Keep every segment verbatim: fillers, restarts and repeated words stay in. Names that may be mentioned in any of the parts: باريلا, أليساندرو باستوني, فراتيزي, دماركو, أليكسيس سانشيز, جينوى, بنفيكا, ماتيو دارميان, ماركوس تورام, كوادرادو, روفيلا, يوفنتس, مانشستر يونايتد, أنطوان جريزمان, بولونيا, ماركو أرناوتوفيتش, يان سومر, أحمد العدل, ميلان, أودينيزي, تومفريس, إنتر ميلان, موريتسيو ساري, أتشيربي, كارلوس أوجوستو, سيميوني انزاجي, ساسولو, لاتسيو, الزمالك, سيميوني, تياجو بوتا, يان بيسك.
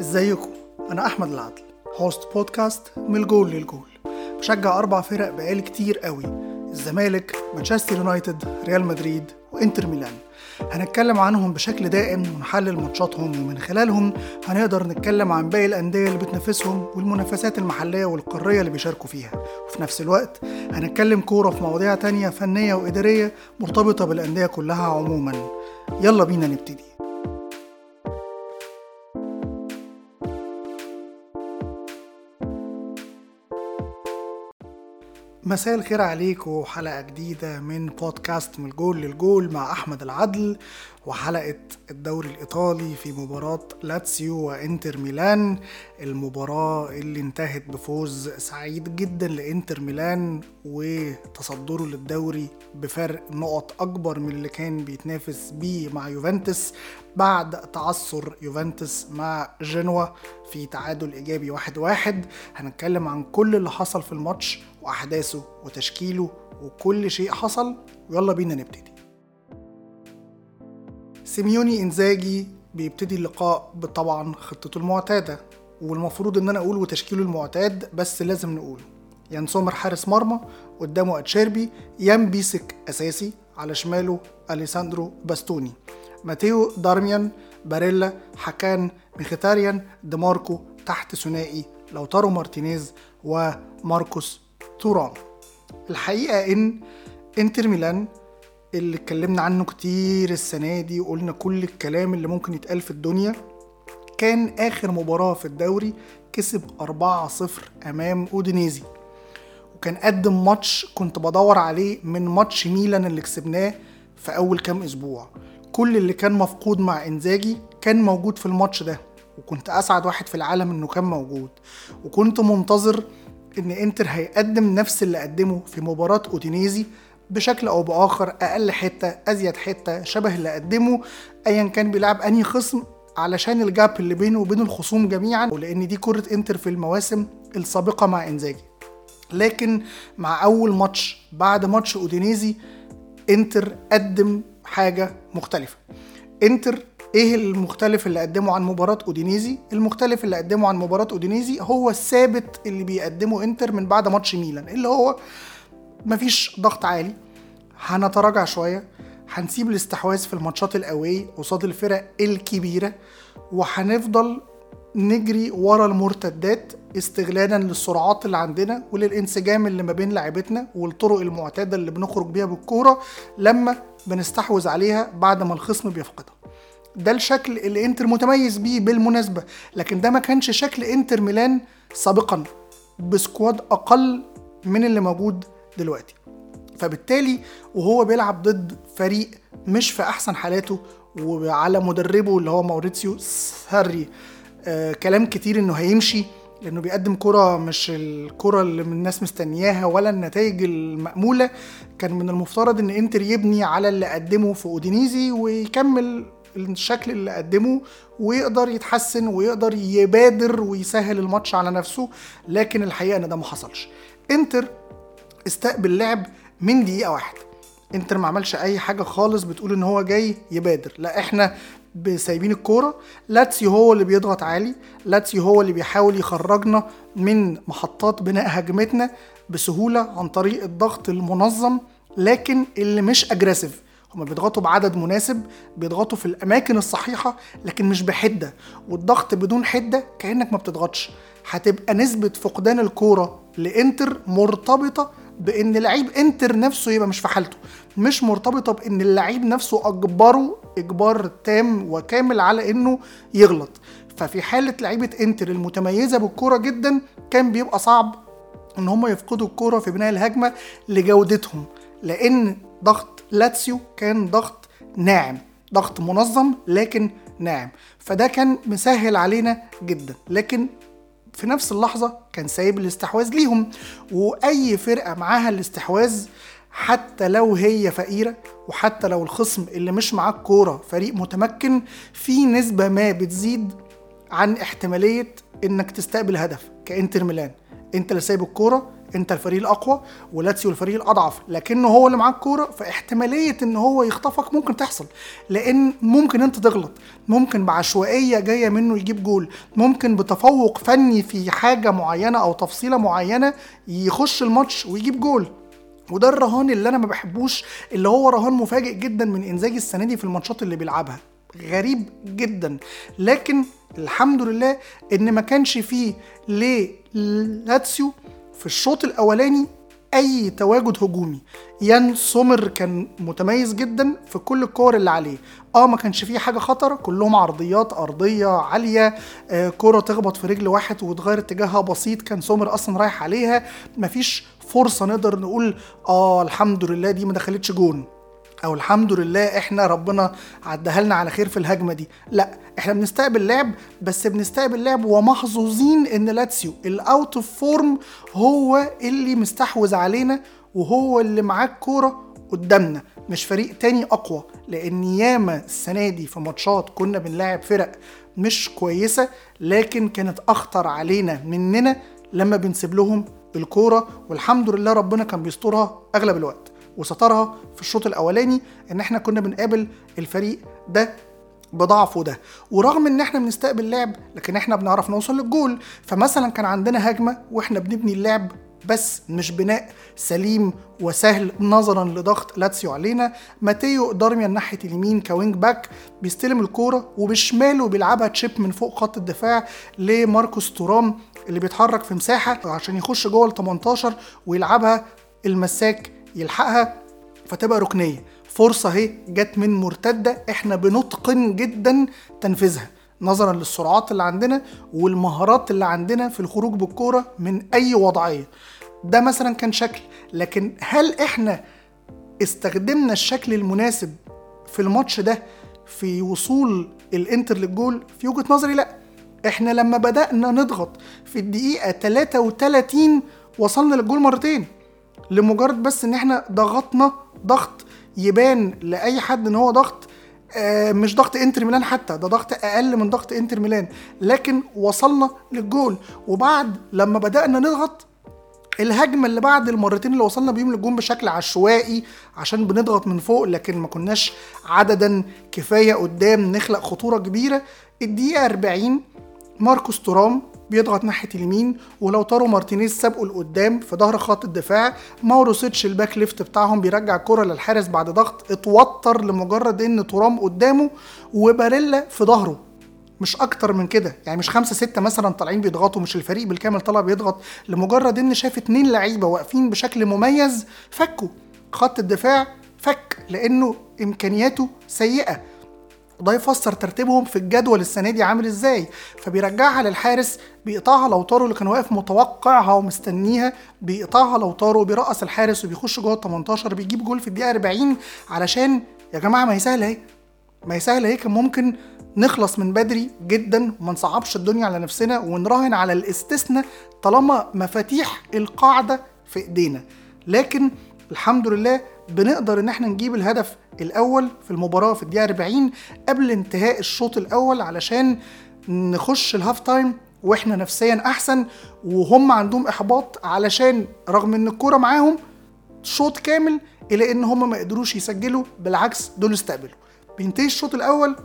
ازيكم؟ انا احمد العدل، هوست بودكاست من الجول للجول. بشجع اربع فرق بقالي كتير قوي: الزمالك، مانشستر يونايتد، ريال مدريد وانتر ميلان. هنتكلم عنهم بشكل دائم ونحلل ماتشاتهم، ومن خلالهم هنقدر نتكلم عن باقي الانديه اللي بتنافسهم والمنافسات المحليه والقاريه اللي بيشاركوا فيها، وفي نفس الوقت هنتكلم كوره في مواضيع تانية فنيه واداريه مرتبطه بالانديه كلها عموما. يلا بينا نبتدي. مساء الخير عليكم وحلقة جديدة من بودكاست من الجول للجول مع أحمد العدل، وحلقة الدوري الإيطالي في مباراة لاتسيو وإنتر ميلان، المباراة اللي انتهت بفوز سعيد جدا لإنتر ميلان وتصدره للدوري بفرق نقط أكبر من اللي كان بيتنافس بيه مع يوفنتس، بعد تعثر يوفنتس مع جينوى في تعادل إيجابي واحد واحد. هنتكلم عن كل اللي حصل في الماتش وأحداثه وتشكيله وكل شيء حصل، ويلا بينا نبتدي. سيميوني انزاجي بيبتدي اللقاء بطبعا خطته المعتادة، والمفروض ان انا اقول وتشكيله المعتاد بس لازم نقوله: يان سومر حارس مرمى، قدامه أتشيربي، يان بيسك اساسي، على شماله أليساندرو باستوني، ماتيو دارميان، باريلا، حكان، مخيتاريان، دماركو، تحت ثنائي لوطارو مارتينيز وماركوس تورام. الحقيقة ان انتر ميلان اللي اتكلمنا عنه كتير السنة دي وقلنا كل الكلام اللي ممكن يتقال في الدنيا، كان آخر مباراة في الدوري كسب أربعة صفر أمام أودينيزي، وكان قدم ماتش كنت بدور عليه من ماتش ميلان اللي كسبناه في أول كام أسبوع. كل اللي كان مفقود مع انزاجي كان موجود في الماتش ده، وكنت أسعد واحد في العالم إنه كان موجود، وكنت منتظر إن إنتر هيقدم نفس اللي قدمه في مباراة أودينيزي بشكل أو بآخر، أقل حتة أزيد حتة شبه اللي قدمه، أيا كان بيلعب أنهي خصم، علشان الجاب اللي بينه وبين الخصوم جميعا، ولأن دي كرة إنتر في المواسم السابقة مع إنزاجي. لكن مع أول ماتش بعد ماتش أودينيزي، إنتر قدم حاجة مختلفة. إنتر إيه المختلف اللي قدمه عن مباراة أودينيزي؟ المختلف اللي قدمه عن مباراة أودينيزي هو الثابت اللي بيقدمه إنتر من بعد ماتش ميلان، اللي هو مفيش ضغط عالي، هنتراجع شوية، هنسيب الاستحواذ في الماتشات القوي قصاد الفرق الكبيرة، وهنفضل نجري ورا المرتدات استغلالا للسرعات اللي عندنا وللانسجام اللي ما بين لاعبتنا والطرق المعتادة اللي بنخرج بيها بالكورة لما بنستحوذ عليها بعد ما الخصم بيفقدها. ده الشكل اللي انتر متميز بيه بالمناسبة، لكن ده ما كانش شكل انتر ميلان سابقا بسكواد أقل من اللي موجود دلوقتي. فبالتالي وهو بيلعب ضد فريق مش في أحسن حالاته وعلى مدربه اللي هو موريتسيو ساري آه كلام كتير إنه هيمشي، لأنه بيقدم كرة مش الكرة اللي من الناس مستنياها ولا النتائج المأمولة. كان من المفترض إن إنتر يبني على اللي قدمه في أودينيزي ويكمل الشكل اللي قدمه ويقدر يتحسن ويقدر يبادر ويسهل الماتش على نفسه، لكن الحقيقة إن ده ما حصلش. إنتر استقبل لعب من دقيقة واحد، إنتر ما عملش أي حاجة خالص بتقول إن هو جاي يبادر، لا إحنا سايبين الكورة. لاتسيو هو اللي بيضغط عالي، لاتسيو هو اللي بيحاول يخرجنا من محطات بناء هجمتنا بسهولة عن طريق الضغط المنظم، لكن اللي مش أجريسيف. هما بيضغطوا بعدد مناسب، بيضغطوا في الأماكن الصحيحة، لكن مش بحدة، والضغط بدون حدة كأنك ما بتضغطش. هتبقى نسبة فقدان الكورة لإنتر مرتبطة بإن لعيب إنتر نفسه يبقى مش في حالته، مش مرتبطة بإن اللعيب نفسه أجبره إجبار تام وكامل على إنه يغلط. ففي حالة لعيبة إنتر المتميزة بالكورة جدا كان بيبقى صعب إن هما يفقدوا الكورة في بناء الهجمة لجودتهم، لأن ضغط لاتسيو كان ضغط ناعم، ضغط منظم لكن ناعم، فده كان مسهل علينا جدا. لكن في نفس اللحظة كان سايب الاستحواذ ليهم، وأي فرقة معاها الاستحواذ حتى لو هي فقيرة وحتى لو الخصم اللي مش معاه الكورة فريق متمكن، في نسبة ما بتزيد عن احتمالية إنك تستقبل هدف كإنتر ميلان. إنت اللي سايب الكورة، انت الفريق الاقوى ولاتسيو الفريق الاضعف، لكنه هو اللي معاه الكوره، فاحتماليه ان هو يخطفك ممكن تحصل، لان ممكن انت تغلط، ممكن بعشوائيه جايه منه يجيب جول، ممكن بتفوق فني في حاجه معينه او تفصيله معينه يخش الماتش ويجيب جول. وده الرهان اللي انا ما بحبوش، اللي هو رهان مفاجئ جدا من انزاجي السنه دي في الماتشات اللي بيلعبها، غريب جدا. لكن الحمد لله ان ما كانش فيه لاتسيو في الشوط الاولاني اي تواجد هجومي. يان سومر كان متميز جدا في كل الكور اللي عليه، اه ما كانش فيه حاجه خطر، كلهم عرضيات ارضيه عاليه، آه كوره تخبط في رجل واحد وتغير اتجاهها بسيط، كان سومر اصلا رايح عليها، مفيش فرصه نقدر نقول اه الحمد لله دي ما دخلتش جون، او الحمد لله احنا ربنا عدها لنا على خير في الهجمه دي. لا، احنا بنستقبل لعب، بس بنستقبل لعب ومحظوظين ان لاتسيو الاوت اوف فورم هو اللي مستحوذ علينا، وهو اللي معاه الكوره قدامنا، مش فريق تاني اقوى. لان ياما السنه دي في ماتشات كنا بنلاعب فرق مش كويسه، لكن كانت اخطر علينا مننا لما بنسيب لهم الكوره، والحمد لله ربنا كان بيسترها اغلب الوقت، وسترها في الشوط الاولاني ان احنا كنا بنقابل الفريق ده بضعفه ده. ورغم ان احنا بنستقبل لعب، لكن احنا بنعرف نوصل للجول. فمثلا كان عندنا هجمه واحنا بنبني اللعب، بس مش بناء سليم وسهل نظرا لضغط لاتسيو علينا. ماتيو دارميان ناحيه اليمين كوينج باك بيستلم الكوره وبشماله بيلعبها تشيب من فوق خط الدفاع لماركوس تورام، اللي بيتحرك في مساحه عشان يخش جوه ال تمنتاشر ويلعبها المساك يلحقها فتبقى ركنيه. فرصه اهي جت من مرتده، احنا بنتقن جدا تنفيذها نظرا للسرعات اللي عندنا والمهارات اللي عندنا في الخروج بالكوره من اي وضعيه. ده مثلا كان شكل، لكن هل احنا استخدمنا الشكل المناسب في الماتش ده في وصول الانتر للجول؟ في وجهه نظري لا. احنا لما بدأنا نضغط في الدقيقه تلاتة وتلاتين وصلنا للجول مرتين، لمجرد بس ان احنا ضغطنا ضغط يبان لاي حد ان هو ضغط، آه مش ضغط انتر ميلان، حتى ده ضغط اقل من ضغط انتر ميلان، لكن وصلنا للجول. وبعد لما بدأنا نضغط الهجمه اللي بعد المرتين اللي وصلنا بيهم للجول بشكل عشوائي عشان بنضغط من فوق، لكن ما كناش عددا كفايه قدام نخلق خطوره كبيره. الدقيقه اربعين ماركوس تورام بيضغط ناحيه اليمين، ولوطارو مارتينيز سابقه لقدام في ظهر خط الدفاع، مورو سيتش الباك ليفت بتاعهم بيرجع الكره للحارس بعد ضغط اتوتر لمجرد ان تورام قدامه، وباريلا في ظهره، مش اكتر من كده. يعني مش خمسة ستة مثلا طالعين بيضغطوا، مش الفريق بالكامل طلع بيضغط، لمجرد ان شاف اتنين لعيبه واقفين بشكل مميز فكوا خط الدفاع، فك لانه امكانياته سيئه، وده يفسر ترتيبهم في الجدول السنه دي عامل ازاي. فبيرجعها للحارس، بيقطعها لوطارو اللي كان واقف متوقعها ومستنيها، بيقطعها لوطارو وبيرقص الحارس وبيخش جوه ال تمنتاشر، بيجيب جول في الدقيقه اربعين. علشان يا جماعه ما هي سهله اهي، ما هي سهله اهي، كان ممكن نخلص من بدري جدا وما نصعبش الدنيا على نفسنا ونراهن على الاستثناء طالما مفاتيح القاعده في ايدينا. لكن الحمد لله بنقدر ان احنا نجيب الهدف الاول في المباراه في الدقيقه اربعين قبل انتهاء الشوط الاول، علشان نخش الهاف تايم واحنا نفسيا احسن، وهم عندهم احباط علشان رغم ان الكوره معاهم شوط كامل الا ان هم ما قدروش يسجلوا، بالعكس دول استقبلوا. بينتهي الشوط الاول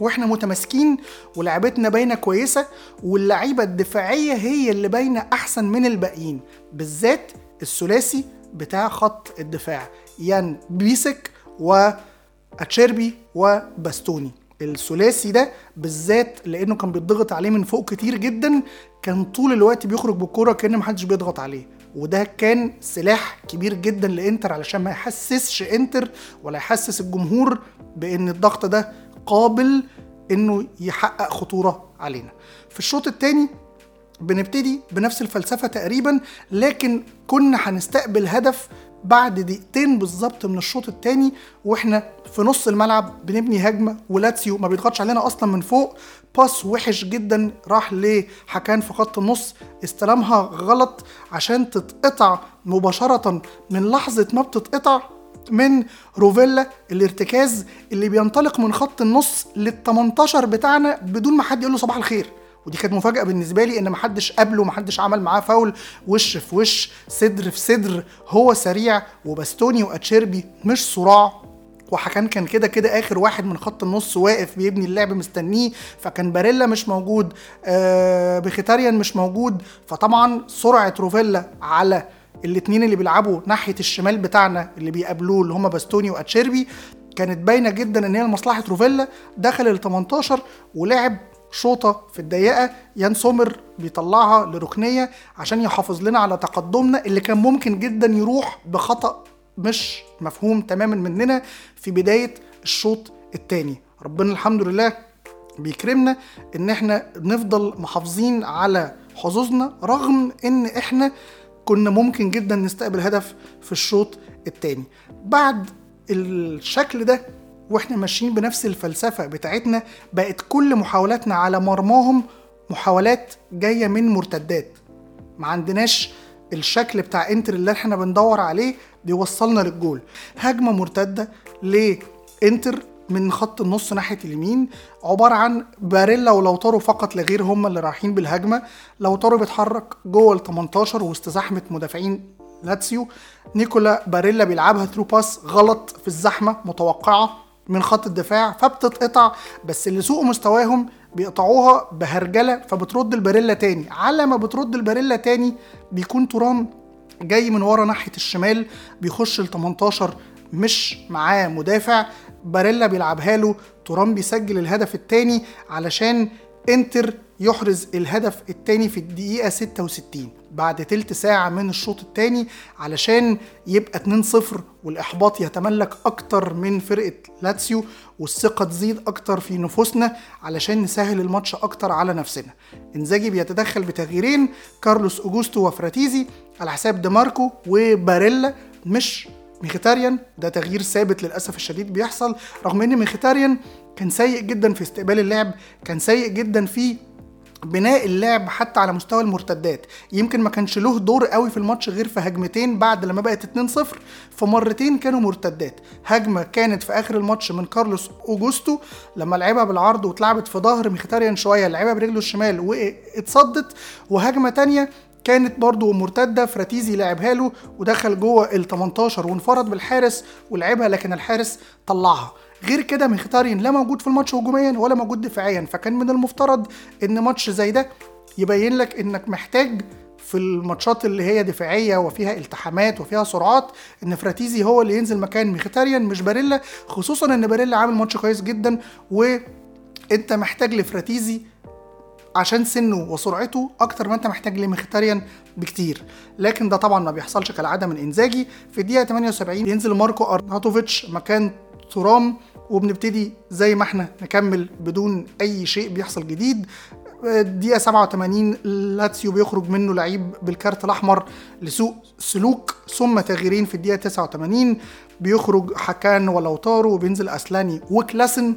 واحنا متماسكين ولعبتنا باينه كويسه، واللعيبه الدفاعيه هي اللي باينه احسن من الباقيين، بالذات الثلاثي بتاع خط الدفاع يان بيسك وأتشيربي وباستوني. الثلاثي ده بالذات لانه كان بيتضغط عليه من فوق كتير جدا، كان طول الوقت بيخرج بالكرة كأن محدش بيضغط عليه، وده كان سلاح كبير جدا لإنتر علشان ما يحسسش إنتر ولا يحسس الجمهور بان الضغط ده قابل انه يحقق خطورة علينا. في الشوط الثاني بنبتدي بنفس الفلسفة تقريبا، لكن كنا هنستقبل هدف بعد دقيقتين بالظبط من الشوط الثاني واحنا في نص الملعب بنبني هجمه، ولاتسيو ما بيضغطش علينا اصلا من فوق، باس وحش جدا راح لحكان في خط النص، استلمها غلط عشان تتقطع مباشره من لحظه ما بتتقطع من روفيلا، الارتكاز اللي بينطلق من خط النص لل تمنتاشر بتاعنا بدون ما حد يقول له صباح الخير، ودي كانت مفاجأة بالنسبة لي ان محدش قابله، محدش عمل معاه فاول، وش في وش، صدر في صدر، هو سريع وباستوني وأتشيربي مش صراع، وحكان كان كده كده اخر واحد من خط النص واقف بيبني اللعب مستنيه، فكان باريلا مش موجود، آه مخيتاريان مش موجود، فطبعا سرعة روفيلا على الاتنين اللي بيلعبوا ناحية الشمال بتاعنا اللي بيقابلوه اللي هما باستوني وأتشيربي كانت باينة جدا ان هي لمصلحة روفيلا. دخل ال تمنتاشر ولعب شوطة في الدقيقة يان سومر بيطلعها لركنية عشان يحافظ لنا على تقدمنا اللي كان ممكن جدا يروح بخطأ مش مفهوم تماما مننا في بداية الشوط الثاني. ربنا الحمد لله بيكرمنا ان احنا بنفضل محافظين على حظوظنا رغم ان احنا كنا ممكن جدا نستقبل هدف في الشوط الثاني. بعد الشكل ده واحنا ماشيين بنفس الفلسفة بتاعتنا بقت كل محاولاتنا على مرماهم محاولات جاية من مرتدات، ما عندناش الشكل بتاع انتر اللي احنا بندور عليه بيوصلنا للجول. هجمة مرتدة لانتر من خط النص ناحية اليمين عبارة عن باريلا ولوطارو فقط لغير هم اللي رايحين بالهجمة. لوطارو بيتحرك جوه ال تمنتاشر وسط زحمة مدافعين لاتسيو، نيكولا باريلا بيلعبها ثرو باس غلط في الزحمة متوقعة من خط الدفاع فبتتقطع، بس اللي سوء مستواهم بيقطعوها بهرجلة فبترد الباريلا تاني. على ما بترد الباريلا تاني بيكون تورام جاي من ورا ناحية الشمال بيخش ال تمنتاشر مش معاه مدافع، باريلا بيلعبها له، تورام بيسجل الهدف التاني علشان انتر يحرز الهدف التاني في الدقيقة ستة وستين بعد تلت ساعة من الشوط التاني علشان يبقى اتنين صفر والإحباط يتملك أكتر من فرقة لاتسيو والثقة تزيد أكتر في نفوسنا علشان نسهل الماتش أكتر على نفسنا. انزاجي بيتدخل بتغييرين، كارلوس أوجوستو وفراتيزي على حساب دماركو وباريلا مش مخيتاريان. ده تغيير ثابت للأسف الشديد بيحصل رغم ان مخيتاريان كان سيء جدا في استقبال اللعب، كان سيء جدا في بناء اللعب حتى على مستوى المرتدات. يمكن ما كانش له دور قوي في الماتش غير في هجمتين بعد لما بقت اتنين صفر، فمرتين كانوا مرتدات. هجمة كانت في اخر الماتش من كارلوس أوجوستو لما لعبها بالعرض واتلعبت في ظهر مخيتاريان شوية، لعبها برجله الشمال واتصدت، وهجمة تانية كانت برضو مرتدة فراتيزي لعبها له ودخل جوه ال تمنتاشر وانفرد بالحارس ولعبها لكن الحارس طلعها. غير كده مخيتاريان لا موجود في الماتش هجوميا ولا موجود دفاعيا، فكان من المفترض ان ماتش زي ده يبين لك انك محتاج في الماتشات اللي هي دفاعية وفيها التحامات وفيها سرعات ان فراتيزي هو اللي ينزل مكان مخيتاريان مش باريلا، خصوصا ان باريلا عامل ماتش كويس جدا وانت محتاج لفراتيزي عشان سنه وسرعته اكتر ما انت محتاج لمخيتاريان بكتير. لكن ده طبعا ما بيحصلش كالعاده من انزاجي. في الدقيقه تمنية وسبعين ينزل ماركو أرناوتوفيتش مكان تورام وبنبتدي زي ما احنا نكمل بدون اي شيء بيحصل جديد. الدقيقه سبعة وتمانين لاتسيو بيخرج منه لعيب بالكارت الاحمر لسوء سلوك، ثم تغييرين في الدقيقه تسعة وتمانين بيخرج حكان ولوطارو وبينزل اسلاني وكلاسن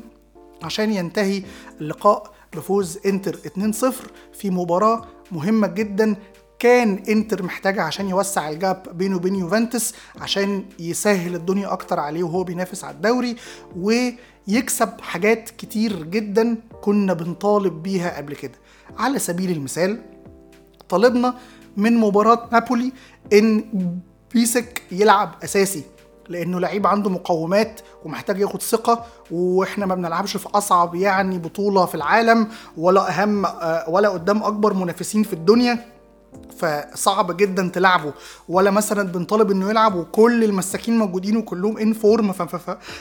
عشان ينتهي اللقاء بفوز انتر اتنين صفر في مباراة مهمة جدا كان انتر محتاجة عشان يوسع الجاب بينه وبين يوفنتس عشان يسهل الدنيا اكتر عليه وهو بينافس على الدوري ويكسب حاجات كتير جدا كنا بنطالب بيها قبل كده. على سبيل المثال طلبنا من مباراة نابولي ان بيسك يلعب اساسي لانه لعيب عنده مقومات ومحتاج ياخد ثقه، واحنا ما بنلعبش في اصعب يعني بطوله في العالم ولا اهم ولا قدام اكبر منافسين في الدنيا، فصعب جدا تلعبه. ولا مثلا بنطالب انه يلعب وكل المساكين موجودين وكلهم ان فورم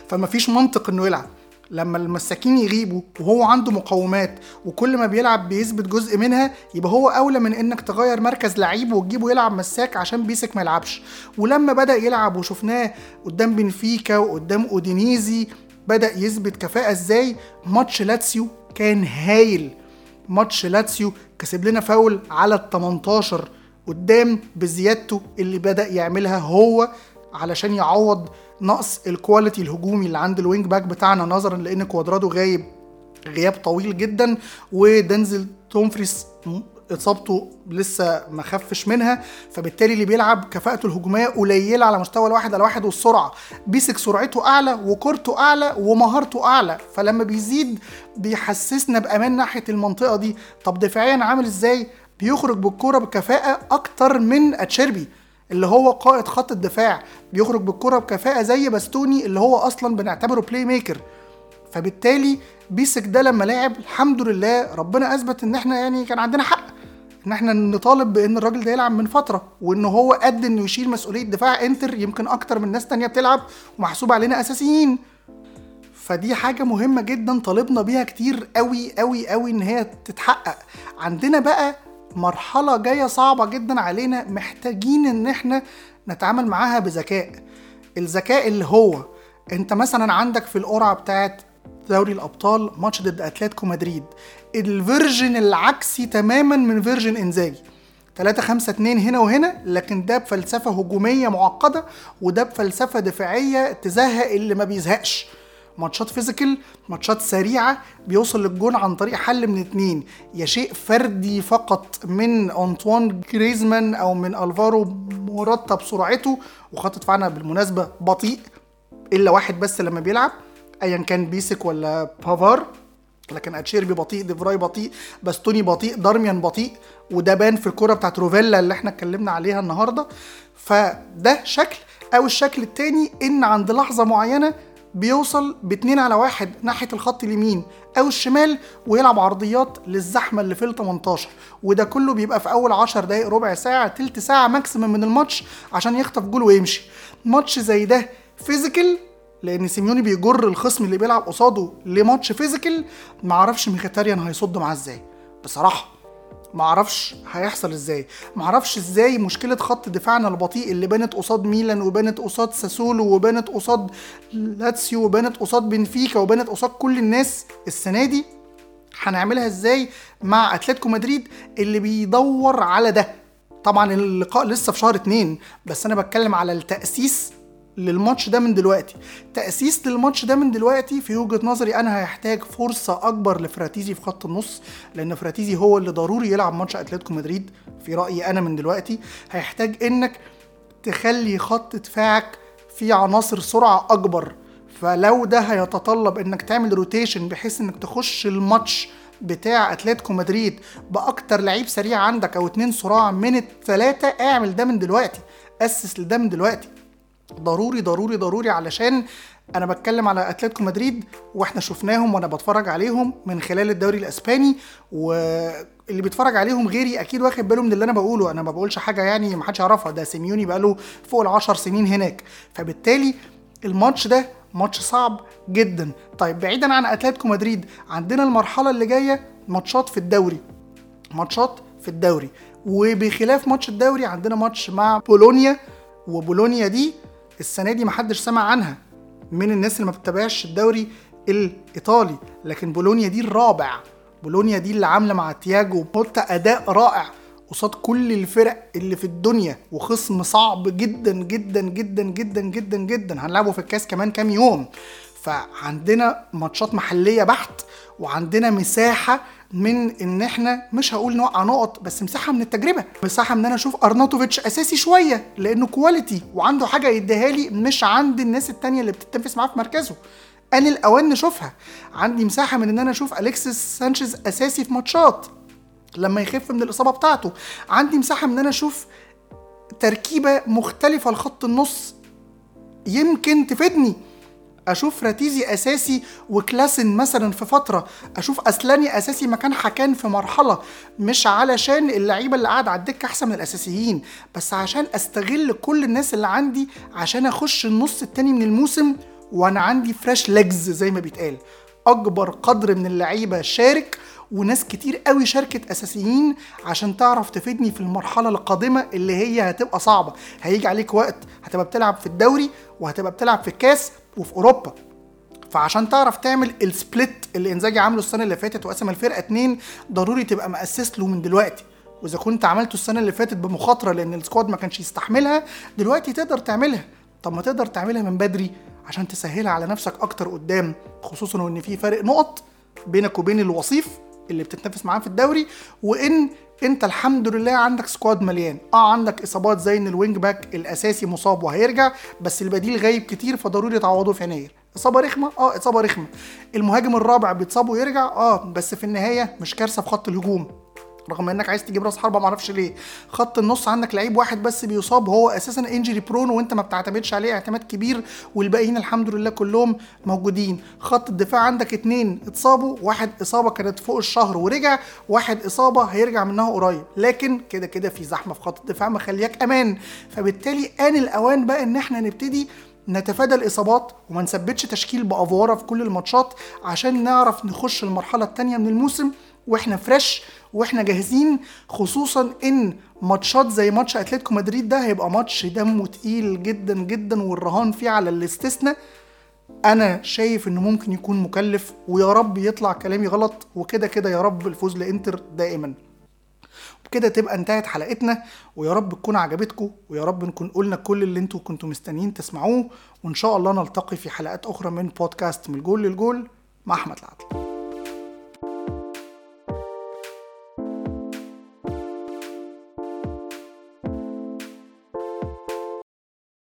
فما فيش منطق انه يلعب. لما المساكين يغيبوا وهو عنده مقومات وكل ما بيلعب بيثبت جزء منها يبقى هو اولى من انك تغير مركز لعيب وتجيبه يلعب مساك عشان بيسك ما يلعبش. ولما بدأ يلعب وشفناه قدام بنفيكا وقدام أودينيزي بدأ يثبت كفاءة ازاي. ماتش لاتسيو كان هايل، ماتش لاتسيو كسب لنا فاول على ال تمنتاشر قدام بزيادته اللي بدأ يعملها هو علشان يعوض نقص الكواليتي الهجومي اللي عند الوينج باك بتاعنا نظرا لان كوادرادو غايب غياب طويل جدا ودنزل تومفريس اصابته لسه ما خفش منها، فبالتالي اللي بيلعب كفاءته الهجوميه قليله على مستوى الواحد على واحد والسرعه. بيسك سرعته اعلى وكورته اعلى ومهارته اعلى، فلما بيزيد بيحسسنا بامان ناحيه المنطقه دي. طب دفاعيا عامل ازاي؟ بيخرج بالكره بكفاءه اكتر من أتشيربي اللي هو قائد خط الدفاع، بيخرج بالكره بكفاءه زي باستوني اللي هو اصلا بنعتبره بلاي ميكر. فبالتالي بيسك ده لما لعب الحمد لله ربنا اثبت ان احنا يعني كان عندنا حق ان احنا نطالب بان الراجل ده يلعب من فتره، وان هو قد انه يشيل مسؤوليه دفاع انتر يمكن اكتر من ناس تانية بتلعب ومحسوب علينا اساسيين. فدي حاجه مهمه جدا طالبنا بيها كتير قوي قوي قوي ان هي تتحقق. عندنا بقى مرحله جايه صعبه جدا علينا، محتاجين ان احنا نتعامل معاها بذكاء. الذكاء اللي هو انت مثلا عندك في القرعه بتاعت دوري الابطال ماتش ضد أتليتيكو مدريد، الفيرجن العكسي تماما من فيرجن انزاجي، ثلاثة خمسة اتنين هنا وهنا، لكن ده بفلسفه هجوميه معقده وده بفلسفه دفاعيه تزهق اللي ما بيزهقش، ماتشات فيزيكال، ماتشات سريعه بيوصل للجون عن طريق حل من اتنين، يا شيء فردي فقط من أنطوان جريزمان او من ألفارو موراتا بسرعته، وخط دفاعنا بالمناسبه بطيء الا واحد بس لما بيلعب، ايا كان بيسك ولا بافار، لكن أتشيربي بطيء، ديفراي بطيء، باستوني بطيء، دارميان بطيء، وده بان في الكره بتاعت روفيلا اللي احنا اتكلمنا عليها النهارده. فده شكل. او الشكل التاني ان عند لحظه معينه بيوصل باتنين على واحد ناحيه الخط اليمين او الشمال ويلعب عرضيات للزحمه اللي في التمنتاشر، وده كله بيبقى في اول عشر دقايق، ربع ساعه، تلت ساعه ماكسيمم من الماتش عشان يخطف جول ويمشي. ماتش زي ده فيزيكال لان سيميوني بيجر الخصم اللي بيلعب قصاده لماتش فيزيكال. معرفش مخيتاريان هيصد معاه ازاي بصراحه، معرفش هيحصل ازاي، معرفش ازاي مشكله خط دفاعنا البطيء اللي بانت قصاد ميلان وبانت قصاد ساسولو وبانت قصاد لاتسيو وبانت قصاد بنفيكا وبانت قصاد كل الناس السنه دي، هنعملها ازاي مع أتليتيكو مدريد اللي بيدور على ده. طبعا اللقاء لسه في شهر اتنين، بس انا بتكلم على التاسيس للماتش ده من دلوقتي. تأسيس للماتش ده من دلوقتي في وجهة نظري انا هيحتاج فرصة اكبر لفراتيزي في خط النص، لان فراتيزي هو اللي ضروري يلعب ماتش أتليتيكو مدريد في رأيي انا من دلوقتي. هيحتاج انك تخلي خط دفاعك فيه عناصر سرعة اكبر، فلو ده هيتطلب انك تعمل روتيشن بحيث انك تخش الماتش بتاع أتليتيكو مدريد باكتر لعيب سريع عندك او اتنين سرعة من الثلاثة، اعمل ده من دلوقتي، اسس لده من دلوقتي، ضروري ضروري ضروري. علشان انا بتكلم على أتليتيكو مدريد واحنا شفناهم وانا بتفرج عليهم من خلال الدوري الاسباني، واللي بيتفرج عليهم غيري اكيد واخد باله من اللي انا بقوله، انا ما بقولش حاجه يعني ما حدش يعرفها، ده سيميوني بقاله فوق العشر سنين هناك. فبالتالي الماتش ده ماتش صعب جدا. طيب بعيدا عن أتليتيكو مدريد، عندنا المرحله اللي جايه ماتشات في الدوري، ماتشات في الدوري، وبخلاف ماتش الدوري عندنا ماتش مع بولونيا. وبولونيا دي السنه دي محدش سمع عنها من الناس اللي ما بتتابعش الدوري الايطالي، لكن بولونيا دي الرابع، بولونيا دي اللي عامله مع تياجو بوتا اداء رائع قصاد كل الفرق اللي في الدنيا، وخصم صعب جدا جدا جدا جدا جدا جدا، هنلعبه في الكاس كمان كام يوم. فعندنا ماتشات محليه بحت، وعندنا مساحه من ان احنا مش هقول نوقع نقط، بس مساحه من التجربه، مساحه ان انا اشوف أرناوتوفيتش اساسي شويه لانه كواليتي وعنده حاجه يديها لي مش عند الناس التانية اللي بتتنافس معاه في مركزه، انا الاوان نشوفها. عندي مساحه من ان انا اشوف أليكسيس سانشيز اساسي في ماتشات لما يخف من الاصابه بتاعته، عندي مساحه من ان انا اشوف تركيبه مختلفه لخط النص يمكن تفيدني، اشوف فراتيزي اساسي وكلاسن مثلا في فتره، اشوف اسلاني اساسي مكان حكان في مرحله، مش علشان اللعيبه اللي قاعد على الدكه احسن من الاساسيين، بس عشان استغل كل الناس اللي عندي عشان اخش النص التاني من الموسم وانا عندي فريش ليجز زي ما بيتقال، اكبر قدر من اللعيبه شارك، وناس كتير قوي شاركت اساسيين عشان تعرف تفيدني في المرحله القادمه اللي هي هتبقى صعبه. هيجي عليك وقت هتبقى بتلعب في الدوري وهتبقى بتلعب في الكاس وفي اوروبا، فعشان تعرف تعمل السبليت اللي انزاجي عامله السنه اللي فاتت وقسم الفرقه اتنين، ضروري تبقى مؤسس له من دلوقتي. واذا كنت عملته السنه اللي فاتت بمخاطره لان السكواد ما كانش يستحملها، دلوقتي تقدر تعملها. طب ما تقدر تعملها من بدري عشان تسهلها على نفسك اكتر قدام، خصوصا وان في فرق نقط بينك وبين الوصيف اللي بتتنافس معاه في الدوري، وان انت الحمد لله عندك سكواد مليان. اه عندك اصابات زي ان الوينج باك الاساسي مصاب وهيرجع، بس البديل غايب كتير فضروري يتعوضوه في يناير. اصابه رخمه اه اصابه رخمه. المهاجم الرابع بيتصاب ويرجع اه بس في النهايه مش كارثه في خط الهجوم، رغم انك عايز تجيب راس حربه معرفش ليه. خط النص عندك لعيب واحد بس بيصاب، هو اساسا انجري برون وانت ما بتعتمدش عليه اعتماد كبير، والباقيين الحمد لله كلهم موجودين. خط الدفاع عندك اتنين اتصابوا، واحد اصابه كانت فوق الشهر ورجع، واحد اصابه هيرجع منها قريب، لكن كده كده في زحمه في خط الدفاع مخلياك امان. فبالتالي ان الاوان بقى ان احنا نبتدي نتفادى الاصابات وما نثبتش تشكيل بافواره في كل الماتشات، عشان نعرف نخش المرحله الثانيه من الموسم واحنا فريش واحنا جاهزين، خصوصا ان ماتشات زي ماتش اتلتيكو مدريد ده هيبقى ماتش دمه تقيل جدا جدا، والرهان فيه على الاستثناء انا شايف انه ممكن يكون مكلف، ويا رب يطلع كلامي غلط. وكده كده يا رب الفوز لانتر دائما. وبكده تبقى انتهت حلقتنا، ويا رب تكون عجبتكم، ويا رب نكون قلنا كل اللي انتوا كنتوا مستنيين تسمعوه، وان شاء الله نلتقي في حلقات اخرى من بودكاست من الجول للجول مع احمد العدل.